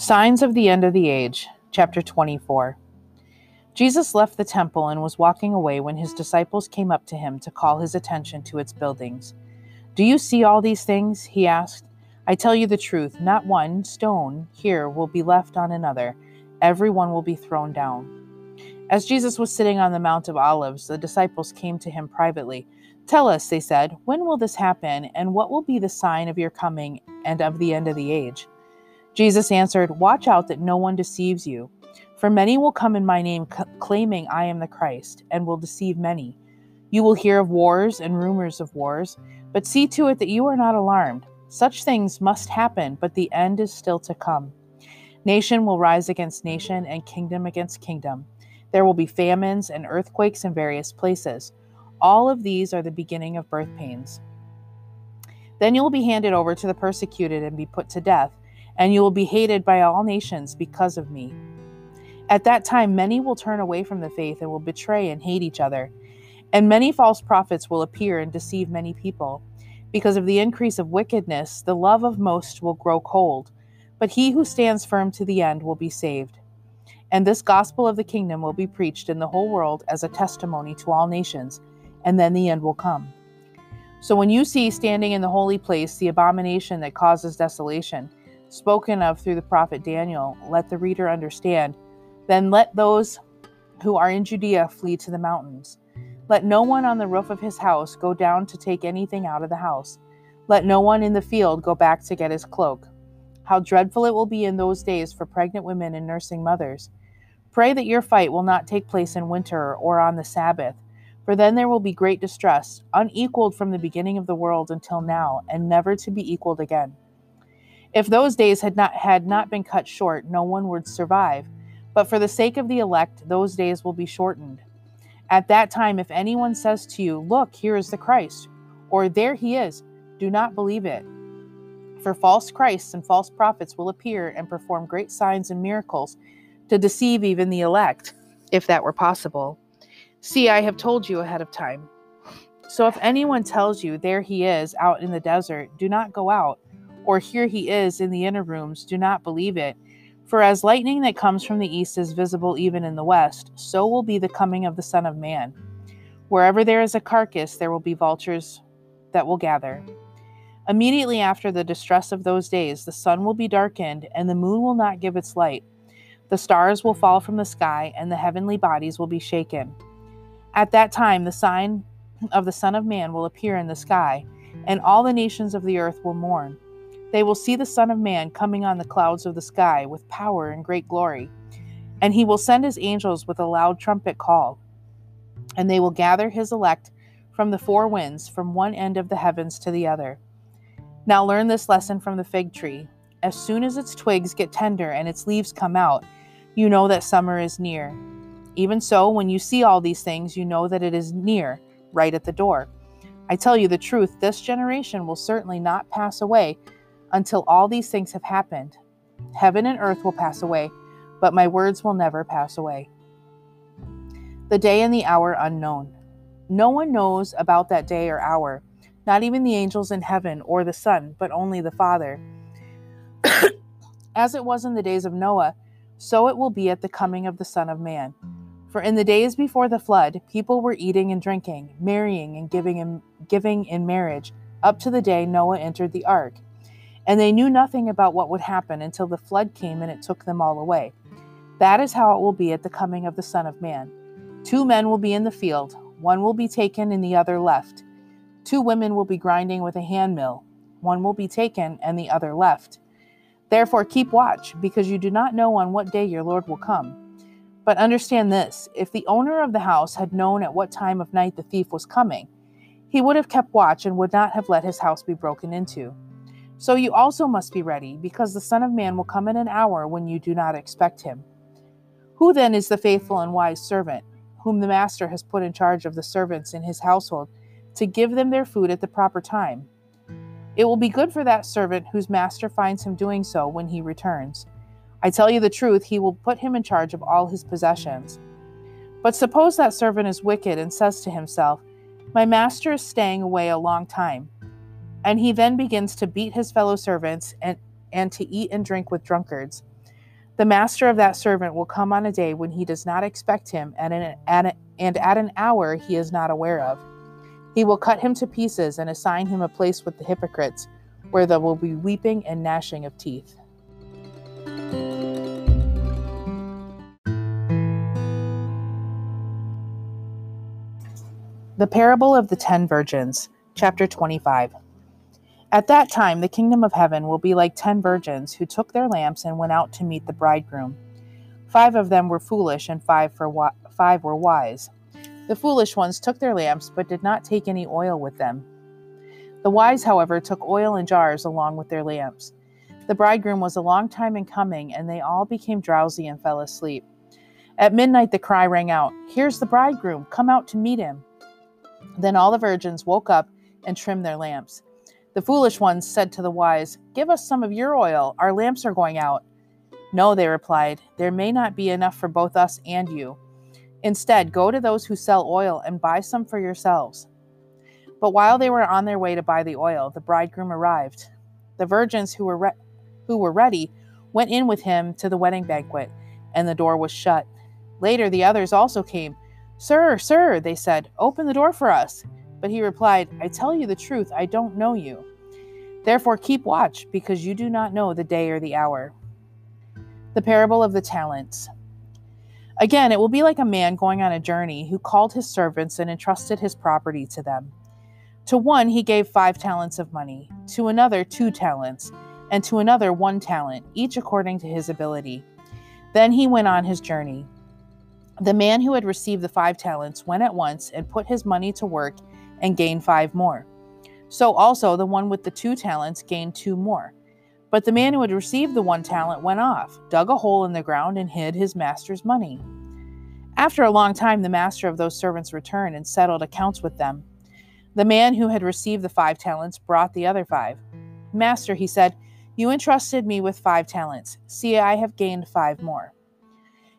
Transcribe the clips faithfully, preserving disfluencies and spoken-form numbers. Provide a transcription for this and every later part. Signs of the End of the Age, Chapter twenty-four. Jesus left the temple and was walking away when his disciples came up to him to call his attention to its buildings. "Do you see all these things?" he asked. "I tell you the truth, not one stone here will be left on another. Everyone will be thrown down." As Jesus was sitting on the Mount of Olives, the disciples came to him privately. "Tell us," they said, "when will this happen, and what will be the sign of your coming and of the end of the age?" Jesus answered, "Watch out that no one deceives you. For many will come in my name c- claiming I am the Christ, and will deceive many. You will hear of wars and rumors of wars, but see to it that you are not alarmed. Such things must happen, but the end is still to come. Nation will rise against nation, and kingdom against kingdom. There will be famines and earthquakes in various places. All of these are the beginning of birth pains. Then you will be handed over to the persecuted and be put to death, and you will be hated by all nations because of me. At that time, many will turn away from the faith and will betray and hate each other. And many false prophets will appear and deceive many people. Because of the increase of wickedness, the love of most will grow cold. But he who stands firm to the end will be saved. And this gospel of the kingdom will be preached in the whole world as a testimony to all nations, and then the end will come. So when you see standing in the holy place the abomination that causes desolation, spoken of through the prophet Daniel, let the reader understand. Then let those who are in Judea flee to the mountains. Let no one on the roof of his house go down to take anything out of the house. Let no one in the field go back to get his cloak. How dreadful it will be in those days for pregnant women and nursing mothers. Pray that your fight will not take place in winter or on the Sabbath, for then there will be great distress, unequaled from the beginning of the world until now, and never to be equaled again. If those days had not had not been cut short, no one would survive. But for the sake of the elect, those days will be shortened. At that time, if anyone says to you, 'Look, here is the Christ,' or 'There he is,' do not believe it. For false Christs and false prophets will appear and perform great signs and miracles to deceive even the elect, if that were possible. See, I have told you ahead of time. So if anyone tells you, 'There he is,' out in the desert, do not go out, or 'Here he is,' in the inner rooms, do not believe it. For as lightning that comes from the east is visible even in the west, so will be the coming of the Son of Man. Wherever there is a carcass, there will be vultures that will gather. Immediately after the distress of those days, the sun will be darkened, and the moon will not give its light. The stars will fall from the sky, and the heavenly bodies will be shaken. At that time, the sign of the Son of Man will appear in the sky, and all the nations of the earth will mourn. They will see the Son of Man coming on the clouds of the sky with power and great glory. And he will send his angels with a loud trumpet call. And they will gather his elect from the four winds, from one end of the heavens to the other. Now learn this lesson from the fig tree. As soon as its twigs get tender and its leaves come out, you know that summer is near. Even so, when you see all these things, you know that it is near, right at the door. I tell you the truth, this generation will certainly not pass away until all these things have happened. Heaven and earth will pass away, but my words will never pass away. The day and the hour unknown. No one knows about that day or hour, not even the angels in heaven or the Son, but only the Father. As it was in the days of Noah, so it will be at the coming of the Son of Man. For in the days before the flood, people were eating and drinking, marrying and giving in, giving in marriage, up to the day Noah entered the ark. And they knew nothing about what would happen until the flood came and it took them all away. That is how it will be at the coming of the Son of Man. Two men will be in the field, one will be taken and the other left. Two women will be grinding with a handmill, one will be taken and the other left. Therefore keep watch, because you do not know on what day your Lord will come. But understand this, if the owner of the house had known at what time of night the thief was coming, he would have kept watch and would not have let his house be broken into. So you also must be ready, because the Son of Man will come in an hour when you do not expect him. Who then is the faithful and wise servant, whom the master has put in charge of the servants in his household, to give them their food at the proper time? It will be good for that servant whose master finds him doing so when he returns. I tell you the truth, he will put him in charge of all his possessions. But suppose that servant is wicked and says to himself, 'My master is staying away a long time,' and he then begins to beat his fellow servants and, and to eat and drink with drunkards. The master of that servant will come on a day when he does not expect him, and, an, at a, and at an hour he is not aware of. He will cut him to pieces and assign him a place with the hypocrites, where there will be weeping and gnashing of teeth. The Parable of the Ten Virgins, Chapter twenty-five. At that time, the kingdom of heaven will be like ten virgins who took their lamps and went out to meet the bridegroom. Five of them were foolish, and five, for wi- five were wise. The foolish ones took their lamps, but did not take any oil with them. The wise, however, took oil in jars along with their lamps. The bridegroom was a long time in coming, and they all became drowsy and fell asleep. At midnight, the cry rang out, "Here's the bridegroom! Come out to meet him!" Then all the virgins woke up and trimmed their lamps. The foolish ones said to the wise, "Give us some of your oil. Our lamps are going out." "No," they replied, "there may not be enough for both us and you. Instead, go to those who sell oil and buy some for yourselves." But while they were on their way to buy the oil, the bridegroom arrived. The virgins who were re- who were ready went in with him to the wedding banquet, and the door was shut. Later, the others also came. "Sir, sir," they said, "open the door for us." But he replied, "I tell you the truth, I don't know you. Therefore keep watch, because you do not know the day or the hour." The Parable of the Talents. Again, it will be like a man going on a journey who called his servants and entrusted his property to them. To one he gave five talents of money, to another two talents, and to another one talent, each according to his ability. Then he went on his journey. The man who had received the five talents went at once and put his money to work and gained five more. So also the one with the two talents gained two more. But the man who had received the one talent went off, dug a hole in the ground, and hid his master's money. After a long time, the master of those servants returned and settled accounts with them. The man who had received the five talents brought the other five. "Master," he said, "you entrusted me with five talents. See, I have gained five more."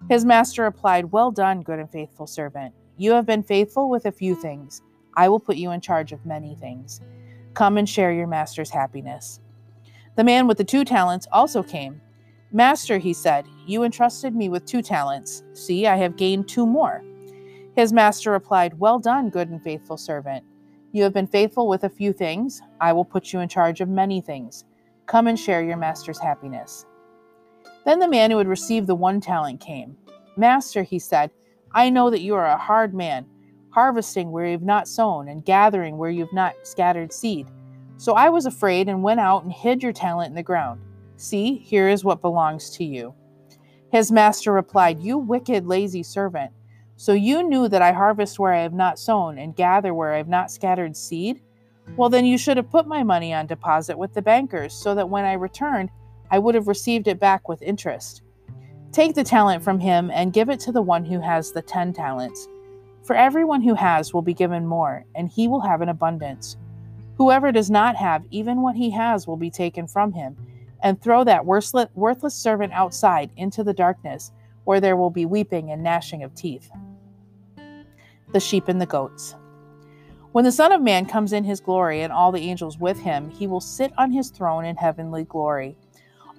His master replied, "Well done, good and faithful servant. You have been faithful with a few things. I will put you in charge of many things. Come and share your master's happiness." The man with the two talents also came. "Master," he said, "you entrusted me with two talents. See, I have gained two more." His master replied, "Well done, good and faithful servant. You have been faithful with a few things. I will put you in charge of many things. Come and share your master's happiness." Then the man who had received the one talent came. "Master," he said, "I know that you are a hard man, harvesting where you have not sown and gathering where you have not scattered seed. So I was afraid and went out and hid your talent in the ground. See, here is what belongs to you." His master replied, "You wicked, lazy servant. So you knew that I harvest where I have not sown and gather where I have not scattered seed? Well, then you should have put my money on deposit with the bankers, so that when I returned, I would have received it back with interest. Take the talent from him and give it to the one who has the ten talents. For everyone who has will be given more, and he will have an abundance. Whoever does not have, even what he has will be taken from him, and throw that worthless servant outside into the darkness, where there will be weeping and gnashing of teeth." The sheep and the goats. When the Son of Man comes in his glory and all the angels with him, he will sit on his throne in heavenly glory.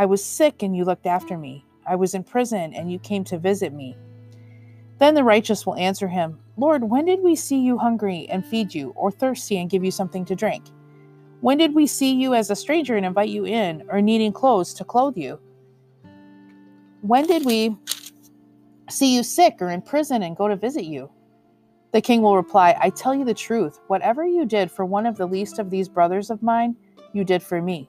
I was sick, and you looked after me. I was in prison, and you came to visit me." Then the righteous will answer him, "Lord, when did we see you hungry and feed you, or thirsty and give you something to drink? When did we see you as a stranger and invite you in, or needing clothes to clothe you? When did we see you sick or in prison and go to visit you?" The king will reply, "I tell you the truth, whatever you did for one of the least of these brothers of mine, you did for me."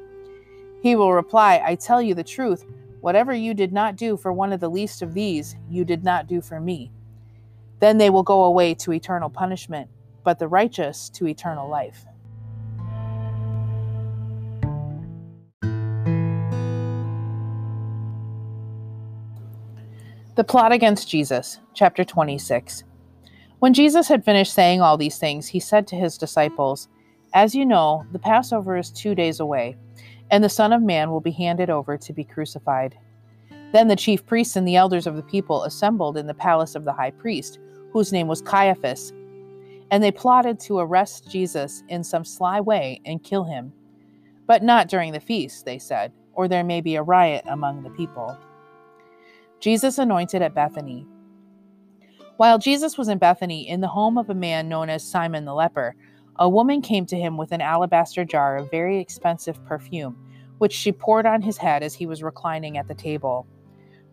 He will reply, I tell you the truth, whatever you did not do for one of the least of these, you did not do for me. Then they will go away to eternal punishment, but the righteous to eternal life. The Plot Against Jesus, Chapter twenty-six. When Jesus had finished saying all these things, he said to his disciples, As you know, the Passover is two days away, and the Son of Man will be handed over to be crucified. Then the chief priests and the elders of the people assembled in the palace of the high priest, whose name was Caiaphas, and they plotted to arrest Jesus in some sly way and kill him. But not during the feast, they said, or there may be a riot among the people. Jesus anointed at Bethany. While Jesus was in Bethany, in the home of a man known as Simon the leper, a woman came to him with an alabaster jar of very expensive perfume, which she poured on his head as he was reclining at the table.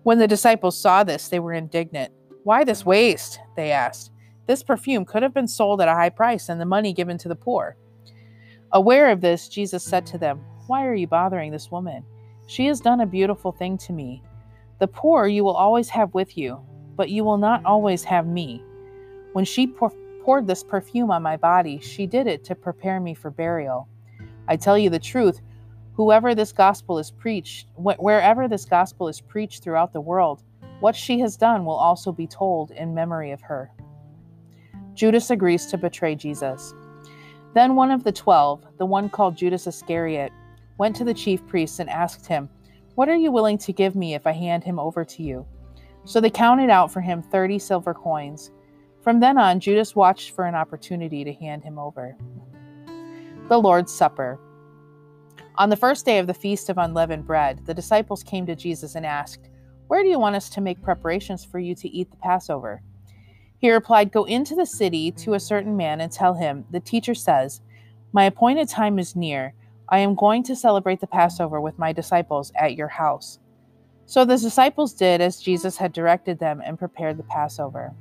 When the disciples saw this, they were indignant. Why this waste? They asked. This perfume could have been sold at a high price and the money given to the poor. Aware of this, Jesus said to them, Why are you bothering this woman? She has done a beautiful thing to me. The poor you will always have with you, but you will not always have me. When she pour- poured this perfume on my body, she did it to prepare me for burial. I tell you the truth, whoever this gospel is preached, wh- wherever this gospel is preached throughout the world, what she has done will also be told in memory of her. Judas agrees to betray Jesus. Then one of the twelve, the one called Judas Iscariot, went to the chief priests and asked him, What are you willing to give me if I hand him over to you? So they counted out for him thirty silver coins. From then on, Judas watched for an opportunity to hand him over. The Lord's Supper. On the first day of the Feast of Unleavened Bread, the disciples came to Jesus and asked, Where do you want us to make preparations for you to eat the Passover? He replied, Go into the city to a certain man and tell him, The teacher says, My appointed time is near. I am going to celebrate the Passover with my disciples at your house. So the disciples did as Jesus had directed them and prepared the Passover.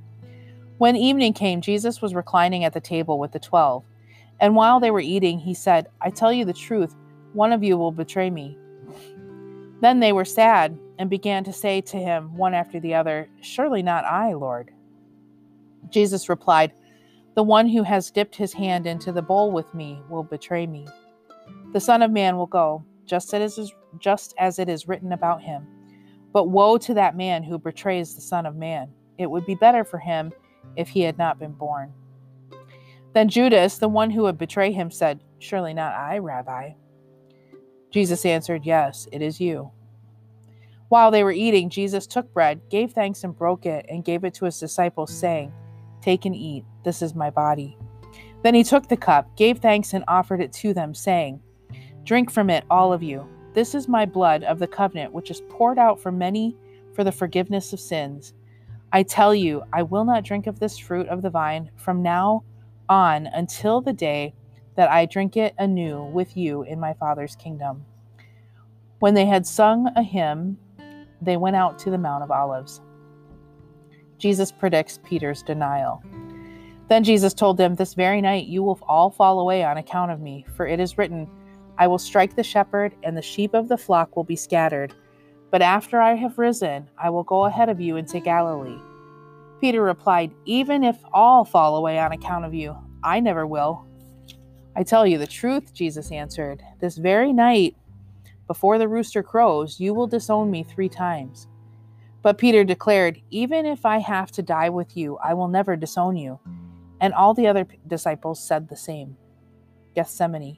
When evening came, Jesus was reclining at the table with the twelve. And while they were eating, he said, I tell you the truth, one of you will betray me. Then they were sad and began to say to him, one after the other, Surely not I, Lord. Jesus replied, The one who has dipped his hand into the bowl with me will betray me. The Son of Man will go, just as it is, just as it is written about him. But woe to that man who betrays the Son of Man. It would be better for him if he had not been born. Then Judas, the one who would betray him, said, Surely not I, Rabbi. Jesus answered, Yes, it is you. While they were eating, Jesus took bread, gave thanks and broke it, and gave it to his disciples, saying, Take and eat, this is my body. Then he took the cup, gave thanks, and offered it to them, saying, Drink from it, all of you. This is my blood of the covenant, which is poured out for many for the forgiveness of sins. I tell you, I will not drink of this fruit of the vine from now on until the day that I drink it anew with you in my Father's kingdom. When they had sung a hymn, they went out to the Mount of Olives. Jesus predicts Peter's denial. Then Jesus told them, This very night you will all fall away on account of me, for it is written, I will strike the shepherd, and the sheep of the flock will be scattered. But after I have risen, I will go ahead of you into Galilee. Peter replied, Even if all fall away on account of you, I never will. I tell you the truth, Jesus answered. This very night, before the rooster crows, you will disown me three times. But Peter declared, Even if I have to die with you, I will never disown you. And all the other disciples said the same. Gethsemane.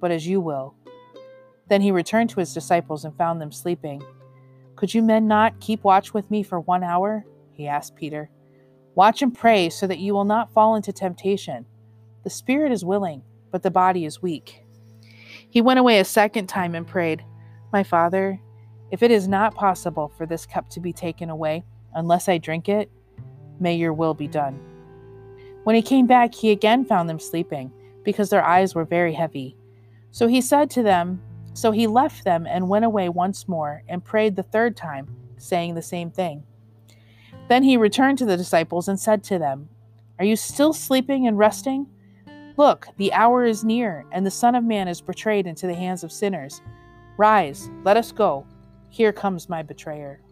but as you will. Then he returned to his disciples and found them sleeping. Could you men not keep watch with me for one hour? He asked Peter. Watch and pray so that you will not fall into temptation. The spirit is willing, but the body is weak. He went away a second time and prayed, My Father, if it is not possible for this cup to be taken away, unless I drink it, may your will be done. When he came back, he again found them sleeping, because their eyes were very heavy. So he said to them, So he left them and went away once more and prayed the third time, saying the same thing. Then he returned to the disciples and said to them, Are you still sleeping and resting? Look, the hour is near, and the Son of Man is betrayed into the hands of sinners. Rise, let us go. Here comes my betrayer.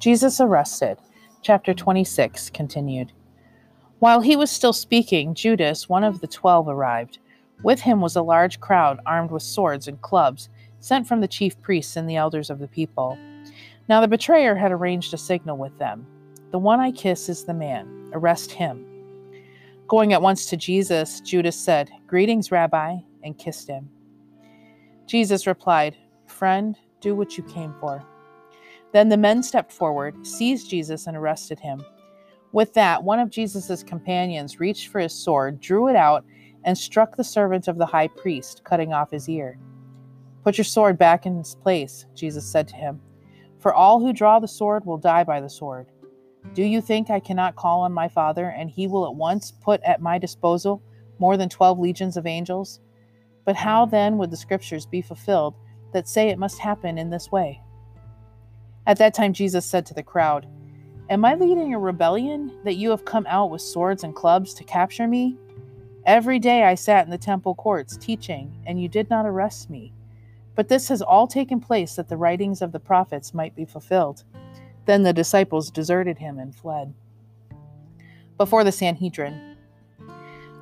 Jesus arrested. Chapter twenty-six continued. While he was still speaking, Judas, one of the twelve, arrived. With him was a large crowd armed with swords and clubs, sent from the chief priests and the elders of the people. Now the betrayer had arranged a signal with them. The one I kiss is the man. Arrest him. Going at once to Jesus, Judas said, Greetings, Rabbi, and kissed him. Jesus replied, Friend, do what you came for. Then the men stepped forward, seized Jesus, and arrested him. With that, one of Jesus' companions reached for his sword, drew it out, and struck the servant of the high priest, cutting off his ear. Put your sword back in its place, Jesus said to him, for all who draw the sword will die by the sword. Do you think I cannot call on my Father, and he will at once put at my disposal more than twelve legions of angels? But how then would the scriptures be fulfilled that say it must happen in this way? At that time Jesus said to the crowd, Am I leading a rebellion that you have come out with swords and clubs to capture me? Every day I sat in the temple courts teaching, and you did not arrest me. But this has all taken place that the writings of the prophets might be fulfilled. Then the disciples deserted him and fled. Before the Sanhedrin,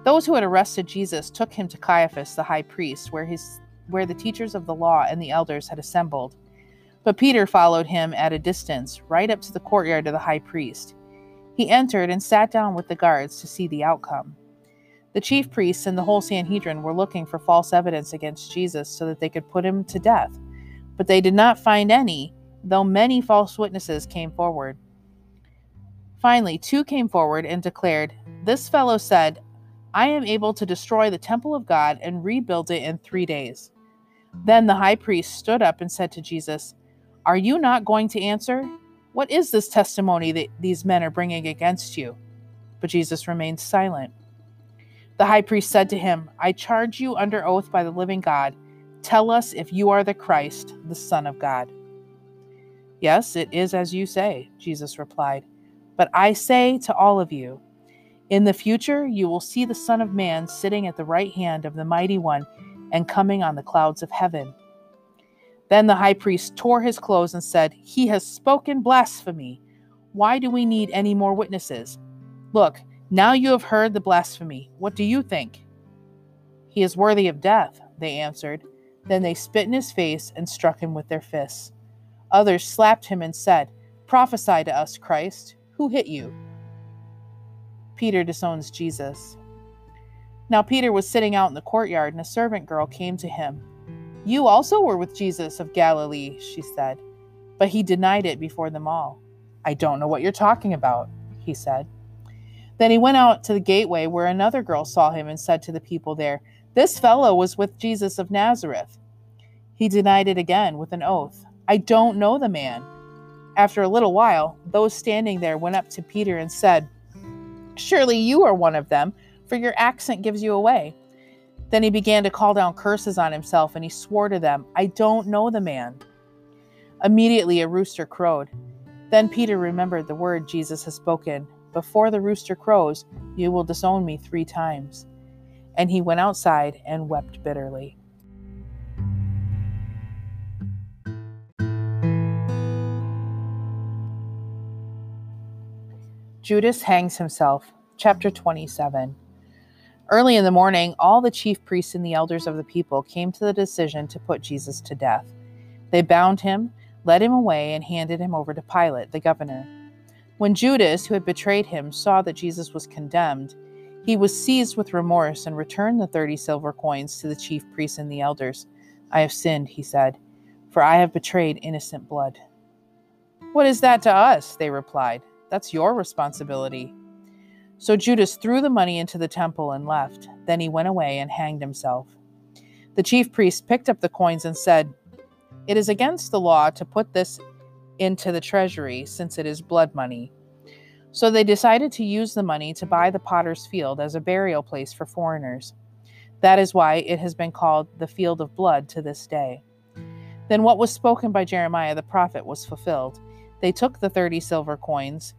those who had arrested Jesus took him to Caiaphas the high priest, where his, where the teachers of the law and the elders had assembled. But Peter followed him at a distance, right up to the courtyard of the high priest. He entered and sat down with the guards to see the outcome. The chief priests and the whole Sanhedrin were looking for false evidence against Jesus so that they could put him to death, but they did not find any, though many false witnesses came forward. Finally, two came forward and declared, This fellow said, I am able to destroy the temple of God and rebuild it in three days. Then the high priest stood up and said to Jesus, Are you not going to answer? What is this testimony that these men are bringing against you? But Jesus remained silent. The high priest said to him, I charge you under oath by the living God. Tell us if you are the Christ, the Son of God. Yes, it is as you say, Jesus replied. But I say to all of you, in the future you will see the Son of Man sitting at the right hand of the Mighty One and coming on the clouds of heaven. Then the high priest tore his clothes and said, He has spoken blasphemy. Why do we need any more witnesses? Look, now you have heard the blasphemy. What do you think? He is worthy of death, they answered. Then they spit in his face and struck him with their fists. Others slapped him and said, Prophesy to us, Christ. Who hit you? Peter disowns Jesus. Now Peter was sitting out in the courtyard, and a servant girl came to him. You also were with Jesus of Galilee, she said. But he denied it before them all. I don't know what you're talking about, he said. Then he went out to the gateway where another girl saw him and said to the people there, This fellow was with Jesus of Nazareth. He denied it again with an oath. I don't know the man. After a little while, those standing there went up to Peter and said, Surely you are one of them, for your accent gives you away. Then he began to call down curses on himself, and he swore to them, I don't know the man. Immediately a rooster crowed. Then Peter remembered the word Jesus had spoken. Before the rooster crows, you will disown me three times. And he went outside and wept bitterly. Judas hangs himself. Chapter twenty-seven. Early in the morning, all the chief priests and the elders of the people came to the decision to put Jesus to death. They bound him, led him away, and handed him over to Pilate, the governor. When Judas, who had betrayed him, saw that Jesus was condemned, he was seized with remorse and returned the thirty silver coins to the chief priests and the elders. "I have sinned," he said, "for I have betrayed innocent blood." "What is that to us?" they replied. "That's your responsibility." So Judas threw the money into the temple and left. Then he went away and hanged himself. The chief priests picked up the coins and said, "It is against the law to put this into the treasury, since it is blood money." So they decided to use the money to buy the potter's field as a burial place for foreigners. That is why it has been called the field of blood to this day. Then what was spoken by Jeremiah the prophet was fulfilled. They took the thirty silver coins,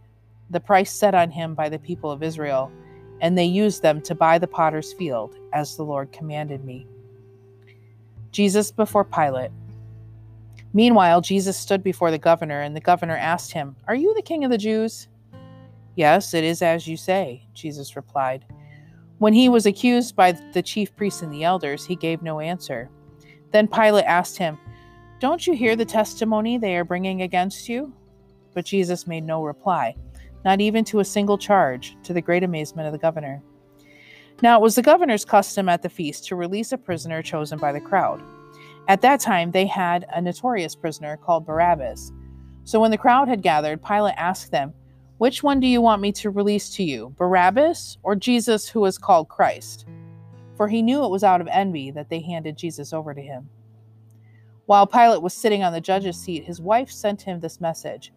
the price set on him by the people of Israel, and they used them to buy the potter's field, as the Lord commanded me. Jesus before Pilate. Meanwhile, Jesus stood before the governor, and the governor asked him, "Are you the king of the Jews?" "Yes, it is as you say," Jesus replied. When he was accused by the chief priests and the elders, he gave no answer. Then Pilate asked him, "Don't you hear the testimony they are bringing against you?" But Jesus made no reply, not even to a single charge, to the great amazement of the governor. Now it was the governor's custom at the feast to release a prisoner chosen by the crowd. At that time, they had a notorious prisoner called Barabbas. So when the crowd had gathered, Pilate asked them, "Which one do you want me to release to you, Barabbas or Jesus who is called Christ?" For he knew it was out of envy that they handed Jesus over to him. While Pilate was sitting on the judge's seat, his wife sent him this message,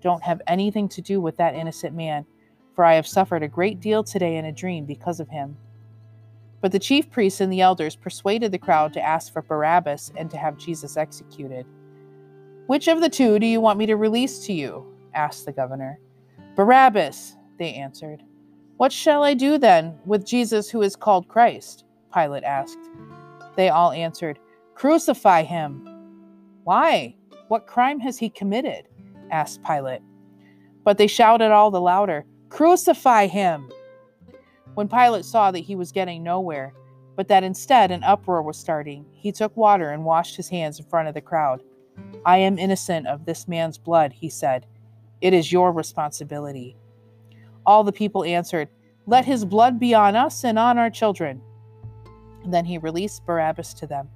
"Don't have anything to do with that innocent man, for I have suffered a great deal today in a dream because of him." But the chief priests and the elders persuaded the crowd to ask for Barabbas and to have Jesus executed. "Which of the two do you want me to release to you?" asked the governor. "Barabbas," they answered. "What shall I do then with Jesus who is called Christ?" Pilate asked. They all answered, "Crucify him." "Why? What crime has he committed?" asked Pilate. But they shouted all the louder, "Crucify him!" When Pilate saw that he was getting nowhere, but that instead an uproar was starting, he took water and washed his hands in front of the crowd. "I am innocent of this man's blood," he said. "It is your responsibility." All the people answered, "Let his blood be on us and on our children." And then he released Barabbas to them.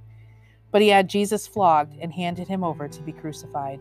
But he had Jesus flogged and handed him over to be crucified.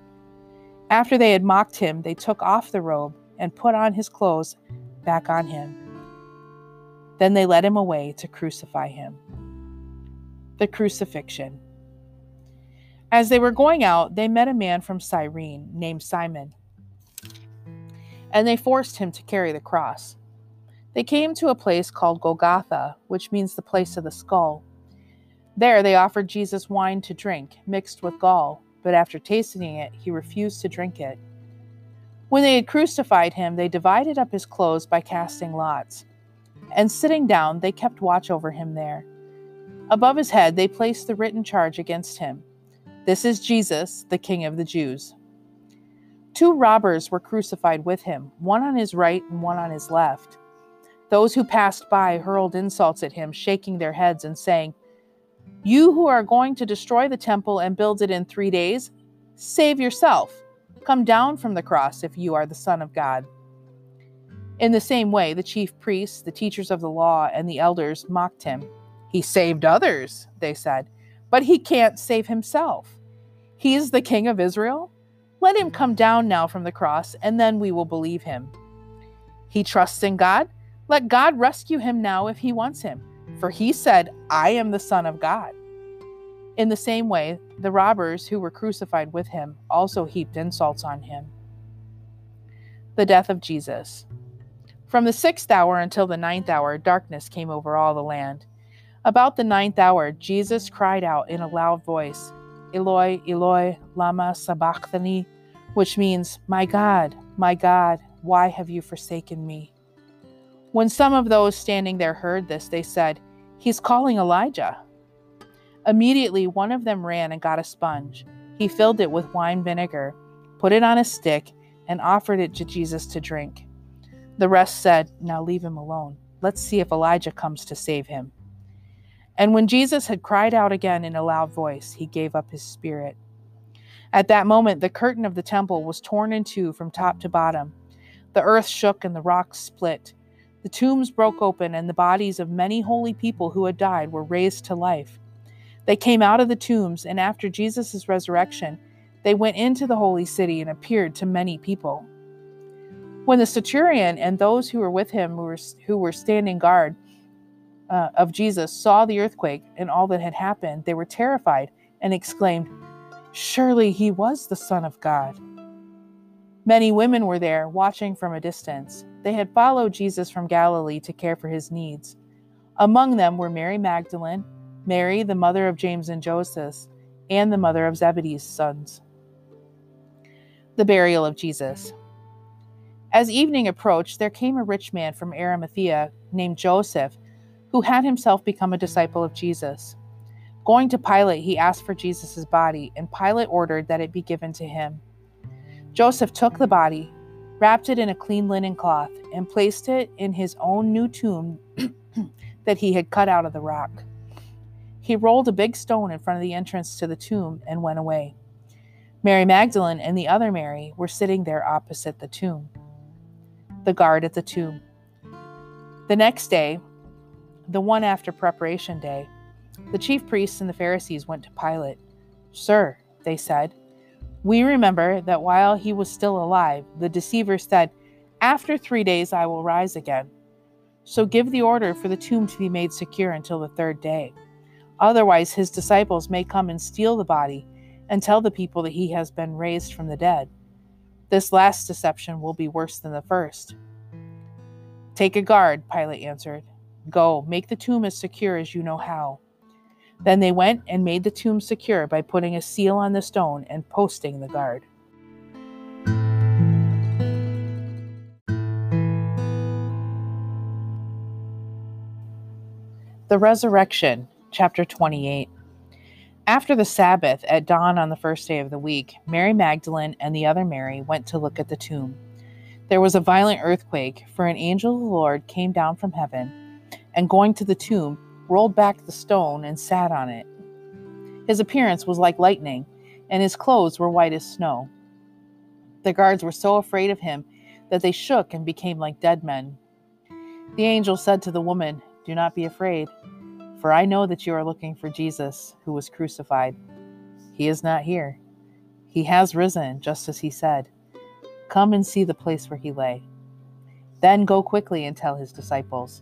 After they had mocked him, they took off the robe and put on his clothes back on him. Then they led him away to crucify him. The crucifixion. As they were going out, they met a man from Cyrene named Simon, and they forced him to carry the cross. They came to a place called Golgotha, which means the place of the skull. There they offered Jesus wine to drink, mixed with gall, but after tasting it, he refused to drink it. When they had crucified him, they divided up his clothes by casting lots. And sitting down, they kept watch over him there. Above his head, they placed the written charge against him, "This is Jesus, the King of the Jews." Two robbers were crucified with him, one on his right and one on his left. Those who passed by hurled insults at him, shaking their heads and saying, "You who are going to destroy the temple and build it in three days, save yourself. Come down from the cross if you are the Son of God." In the same way, the chief priests, the teachers of the law, and the elders mocked him. "He saved others," they said, "but he can't save himself. He is the King of Israel. Let him come down now from the cross, and then we will believe him. He trusts in God. Let God rescue him now if he wants him, for he said, 'I am the Son of God.'" In the same way, the robbers who were crucified with him also heaped insults on him. The death of Jesus. From the sixth hour until the ninth hour, darkness came over all the land. About the ninth hour, Jesus cried out in a loud voice, "Eloi, Eloi, lama sabachthani," which means, "My God, my God, why have you forsaken me? When some of those standing there heard this, they said, he's calling Elijah. Immediately, one of them ran and got a sponge. He filled it with wine vinegar, put it on a stick, and offered it to Jesus to drink. The rest said, now leave him alone. Let's see if Elijah comes to save him. And when Jesus had cried out again in a loud voice, he gave up his spirit. At that moment, the curtain of the temple was torn in two from top to bottom. The earth shook and the rocks split. The tombs broke open, and the bodies of many holy people who had died were raised to life. They came out of the tombs, and after Jesus' resurrection, they went into the holy city and appeared to many people. When the centurion and those who were with him, who were, who were standing guard uh, of Jesus, saw the earthquake and all that had happened, they were terrified and exclaimed, surely he was the Son of God. Many women were there, watching from a distance. They had followed Jesus from Galilee to care for his needs. Among them were Mary Magdalene, Mary, the mother of James and Joseph, and the mother of Zebedee's sons. The burial of Jesus. As evening approached, there came a rich man from Arimathea named Joseph, who had himself become a disciple of Jesus. Going to Pilate, he asked for Jesus' body, and Pilate ordered that it be given to him. Joseph took the body, wrapped it in a clean linen cloth, and placed it in his own new tomb that he had cut out of the rock. He rolled a big stone in front of the entrance to the tomb and went away. Mary Magdalene and the other Mary were sitting there opposite the tomb. The guard at the tomb. The next day, the one after preparation day, the chief priests and the Pharisees went to Pilate. Sir, they said, we remember that while he was still alive, the deceiver said, after three days I will rise again. So give the order for the tomb to be made secure until the third day. Otherwise his disciples may come and steal the body and tell the people that he has been raised from the dead. This last deception will be worse than the first. Take a guard, Pilate answered. Go, make the tomb as secure as you know how. Then they went and made the tomb secure by putting a seal on the stone and posting the guard. The Resurrection, chapter twenty-eight. After the Sabbath, at dawn on the first day of the week, Mary Magdalene and the other Mary went to look at the tomb. There was a violent earthquake, for an angel of the Lord came down from heaven, and going to the tomb, rolled back the stone and sat on it. His appearance was like lightning, and his clothes were white as snow. The guards were so afraid of him that they shook and became like dead men. The angel said to the woman, do not be afraid, for I know that you are looking for Jesus, who was crucified. He is not here. He has risen, just as he said. Come and see the place where he lay. Then go quickly and tell his disciples.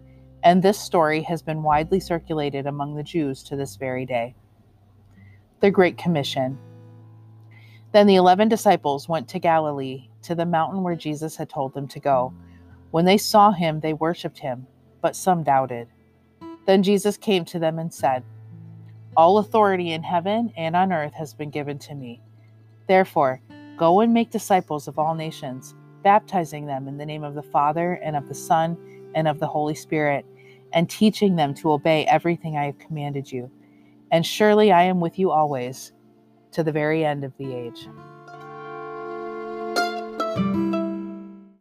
And this story has been widely circulated among the Jews to this very day. The Great Commission. Then the eleven disciples went to Galilee, to the mountain where Jesus had told them to go. When they saw him, they worshipped him, but some doubted. Then Jesus came to them and said, all authority in heaven and on earth has been given to me. Therefore, go and make disciples of all nations, baptizing them in the name of the Father and of the Son and of the Holy Spirit, and teaching them to obey everything I have commanded you. And surely I am with you always, to the very end of the age.